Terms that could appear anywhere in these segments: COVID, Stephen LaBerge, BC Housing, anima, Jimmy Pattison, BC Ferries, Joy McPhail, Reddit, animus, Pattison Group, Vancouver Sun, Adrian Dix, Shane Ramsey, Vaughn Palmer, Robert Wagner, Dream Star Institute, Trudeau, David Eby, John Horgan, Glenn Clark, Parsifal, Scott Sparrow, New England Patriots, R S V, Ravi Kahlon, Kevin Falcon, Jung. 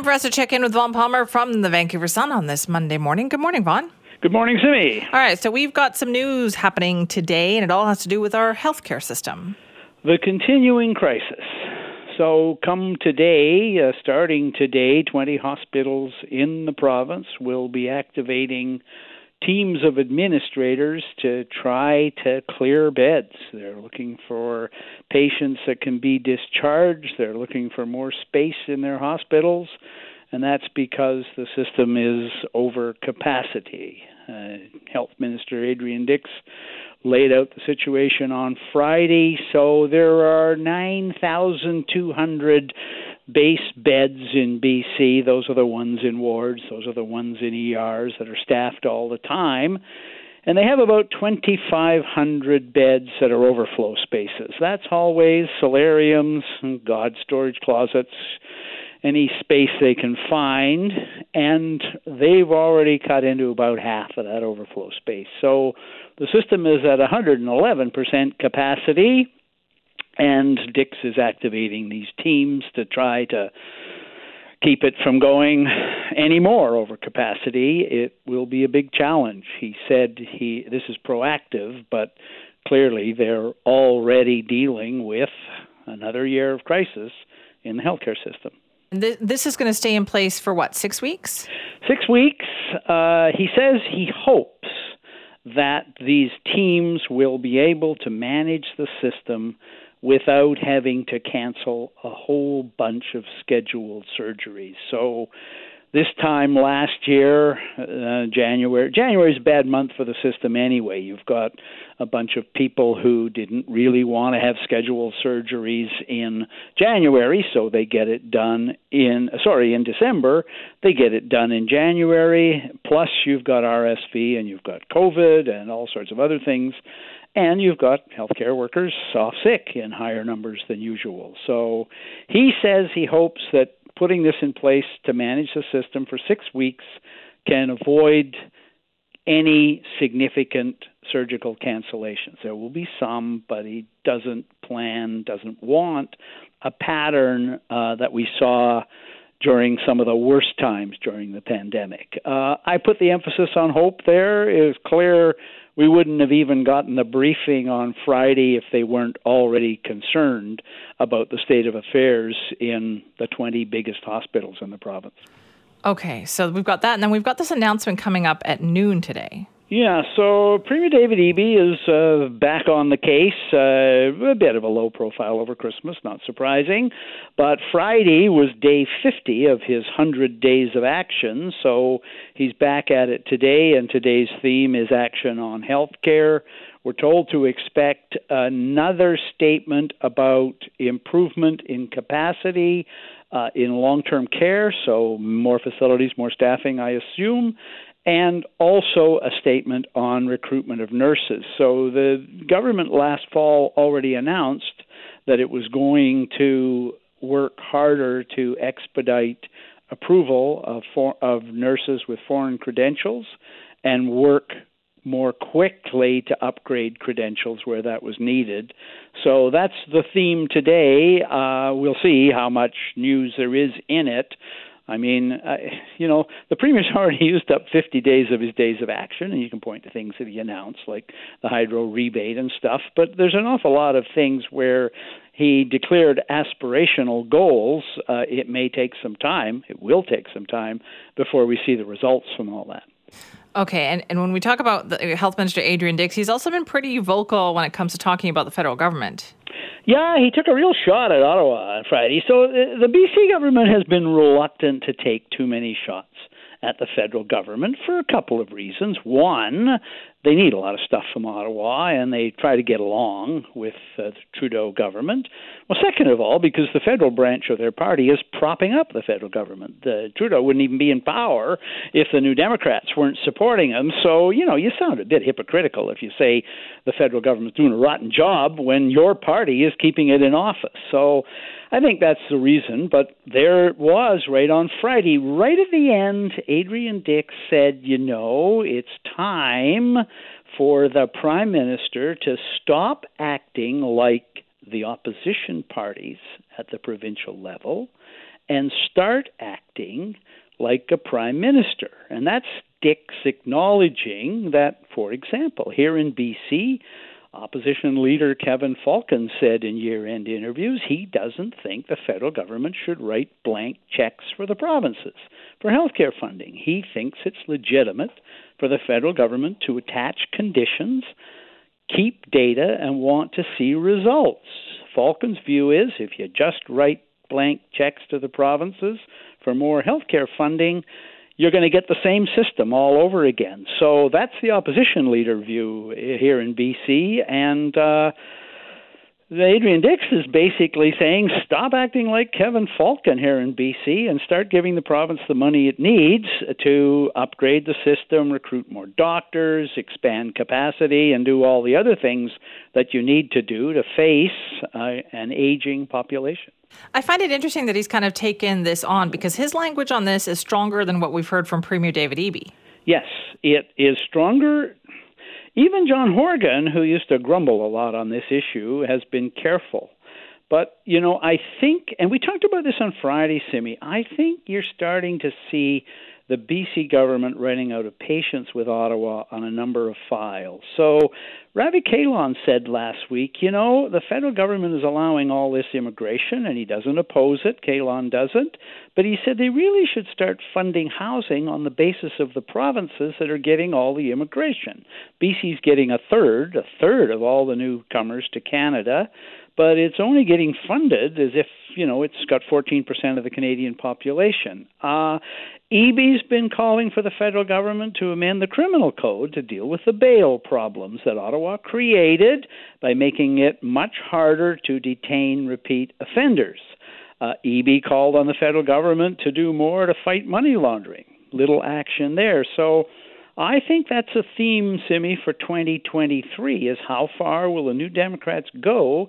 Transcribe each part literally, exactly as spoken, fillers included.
time for us to check in with Vaughn Palmer from the Vancouver Sun on this Monday morning. Good morning, Vaughn. Good morning, Simi. All right, so we've got some news happening today, and it all has to do with our healthcare system. The continuing crisis. So come today, uh, starting today, twenty hospitals in the province will be activating teams of administrators to try to clear beds. They're looking for patients that can be discharged. They're looking for more space in their hospitals, and that's because the system is over capacity. Uh, Health Minister Adrian Dix laid out the situation on Friday. So there are nine thousand two hundred base beds in B C. Those are the ones in wards. Those are the ones in E Rs that are staffed all the time. And they have about twenty-five hundred beds that are overflow spaces. That's hallways, solariums, God storage closets, any space they can find, and they've already cut into about half of that overflow space. So the system is at one hundred eleven percent capacity, and Dix is activating these teams to try to keep it from going any more over capacity. It will be a big challenge. He said he this is proactive, but clearly they're already dealing with another year of crisis in the healthcare system. This is going to stay in place for, what, six weeks? Six weeks. Uh, he says he hopes that these teams will be able to manage the system without having to cancel a whole bunch of scheduled surgeries. So this time last year, uh, January, January is a bad month for the system anyway. You've got a bunch of people who didn't really want to have scheduled surgeries in January, so they get it done in, sorry, in December. They get it done in January, plus you've got R S V and you've got COVID and all sorts of other things, and you've got healthcare workers off sick in higher numbers than usual. So he says he hopes that putting this in place to manage the system for six weeks can avoid any significant surgical cancellations. There will be some, but he doesn't plan, doesn't want a pattern uh, that we saw during some of the worst times during the pandemic. Uh, I put the emphasis on hope there. It was clear we wouldn't have even gotten the briefing on Friday if they weren't already concerned about the state of affairs in the twenty biggest hospitals in the province. Okay, so we've got that, and then we've got this announcement coming up at noon today. Yeah, so Premier David Eby is uh, back on the case, uh, a bit of a low profile over Christmas, not surprising, but Friday was day fifty of his one hundred days of action, so he's back at it today, and today's theme is action on healthcare. We're told to expect another statement about improvement in capacity uh, in long-term care, so more facilities, more staffing, I assume, and also a statement on recruitment of nurses. So the government last fall already announced that it was going to work harder to expedite approval of, for, of nurses with foreign credentials and work more quickly to upgrade credentials where that was needed. So that's the theme today. Uh, we'll see how much news there is in it. I mean, uh, you know, the Premier's already used up fifty days of his days of action, and you can point to things that he announced, like the hydro rebate and stuff, but there's an awful lot of things where he declared aspirational goals. Uh, it may take some time, it will take some time, before we see the results from all that. Okay, and, and when we talk about the Health Minister Adrian Dix, he's also been pretty vocal when it comes to talking about the federal government. Yeah, he took a real shot at Ottawa on Friday. So the B C government has been reluctant to take too many shots at the federal government for a couple of reasons. One, they need a lot of stuff from Ottawa, and they try to get along with uh, the Trudeau government. Well, second of all, because the federal branch of their party is propping up the federal government. The, Trudeau wouldn't even be in power if the New Democrats weren't supporting him. So, you know, you sound a bit hypocritical if you say the federal government's doing a rotten job when your party is keeping it in office. So I think that's the reason. But there it was right on Friday. Right at the end, Adrian Dix said, you know, it's time for the Prime Minister to stop acting like the opposition parties at the provincial level and start acting like a prime minister. And that's Dix acknowledging that, for example, here in B C, opposition leader Kevin Falcon said in year-end interviews he doesn't think the federal government should write blank checks for the provinces for healthcare funding. He thinks it's legitimate for the federal government to attach conditions, keep data, and want to see results. Falcon's view is if you just write blank checks to the provinces for more healthcare funding, you're going to get the same system all over again. So that's the opposition leader view here in B C. And uh, Adrian Dix is basically saying, stop acting like Kevin Falcon here in B C and start giving the province the money it needs to upgrade the system, recruit more doctors, expand capacity, and do all the other things that you need to do to face uh, an aging population. I find it interesting that he's kind of taken this on because his language on this is stronger than what we've heard from Premier David Eby. Yes, it is stronger. Even John Horgan, who used to grumble a lot on this issue, has been careful. But, you know, I think, and we talked about this on Friday, Simi, I think you're starting to see the B C government running out of patience with Ottawa on a number of files. So Ravi Kahlon said last week, you know, the federal government is allowing all this immigration, and he doesn't oppose it. Kahlon doesn't. But he said they really should start funding housing on the basis of the provinces that are getting all the immigration. B C's getting a third, a third of all the newcomers to Canada, but it's only getting funded as if, you know, it's got fourteen percent of the Canadian population. Uh, Eby's been calling for the federal government to amend the criminal code to deal with the bail problems that Ottawa created by making it much harder to detain repeat offenders. Uh, Eby called on the federal government to do more to fight money laundering. Little action there. So I think that's a theme, Simi, for twenty twenty-three, is how far will the New Democrats go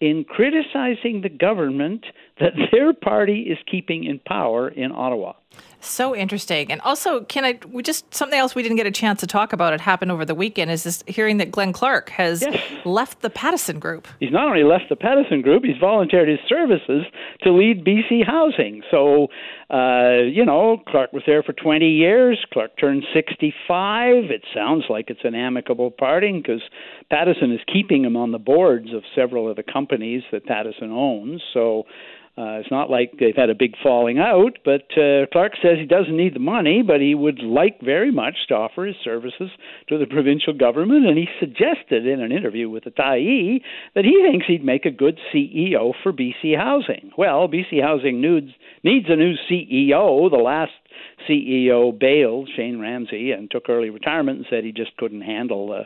in criticizing the government that their party is keeping in power in Ottawa. So interesting. And also, can I we just something else we didn't get a chance to talk about, it happened over the weekend, is this hearing that Glenn Clark has yes. left the Pattison Group. He's not only left the Pattison Group, he's volunteered his services to lead B C Housing. So, uh, you know, Clark was there for twenty years. Clark turned sixty-five. It sounds like it's an amicable parting because Pattison is keeping him on the boards of several of the companies that Pattison owns. So, Uh, it's not like they've had a big falling out, but uh, Clark says he doesn't need the money, but he would like very much to offer his services to the provincial government, and he suggested in an interview with the T A I that he thinks he'd make a good C E O for B C Housing. Well, B C Housing needs, needs a new C E O. The last C E O bailed, Shane Ramsey, and took early retirement and said he just couldn't handle uh,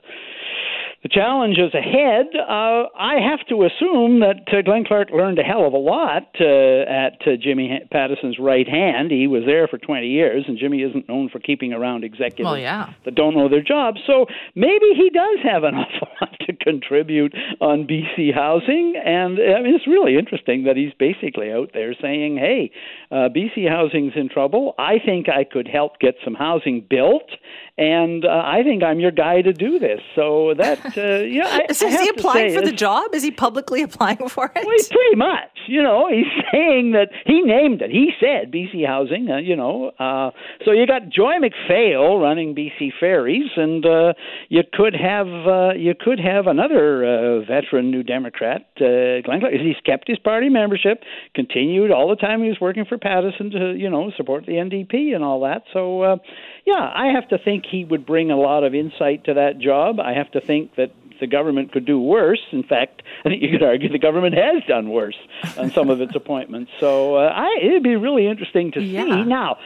the challenges ahead. Uh, I have to assume that uh, Glenn Clark learned a hell of a lot uh, at uh, Jimmy Pattison's right hand. He was there for twenty years, and Jimmy isn't known for keeping around executives well, yeah. that don't know their job. So maybe he does have an awful lot to contribute on B C Housing. And I mean, it's really interesting that he's basically out there saying, hey, uh, B C Housing's in trouble. I think I could help get some housing built, and uh, I think I'm your guy to do this. So that... Uh, yeah, I, so is he applying for the job? Is he publicly applying for it? Well, pretty much. You know, he's saying that he named it. He said B C Housing, uh, you know. Uh, so you got Joy McPhail running B C Ferries, and uh, you could have uh, you could have another uh, veteran New Democrat, uh, Glenn Clark. He's kept his party membership, continued all the time he was working for Pattison to, you know, support the N D P and all that. So, uh, yeah, I have to think he would bring a lot of insight to that job. I have to think that the government could do worse. In fact, I think you could argue the government has done worse on some of its appointments. So uh, I, it'd be really interesting to yeah. see. Now,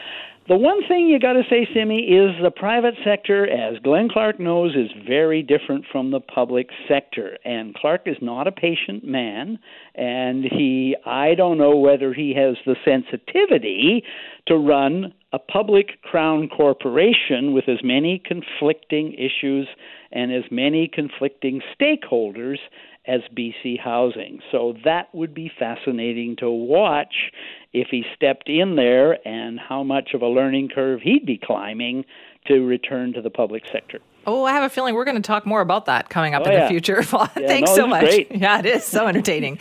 the one thing you got to say, Simi, is the private sector, as Glenn Clark knows, is very different from the public sector. And Clark is not a patient man, and he I don't know whether he has the sensitivity to run a public crown corporation with as many conflicting issues and as many conflicting stakeholders as B C Housing. So that would be fascinating to watch if he stepped in there and how much of a learning curve he'd be climbing to return to the public sector. Oh, I have a feeling we're going to talk more about that coming up oh, in yeah. the future. Thanks yeah, no, so much. Great. Yeah, it is so entertaining.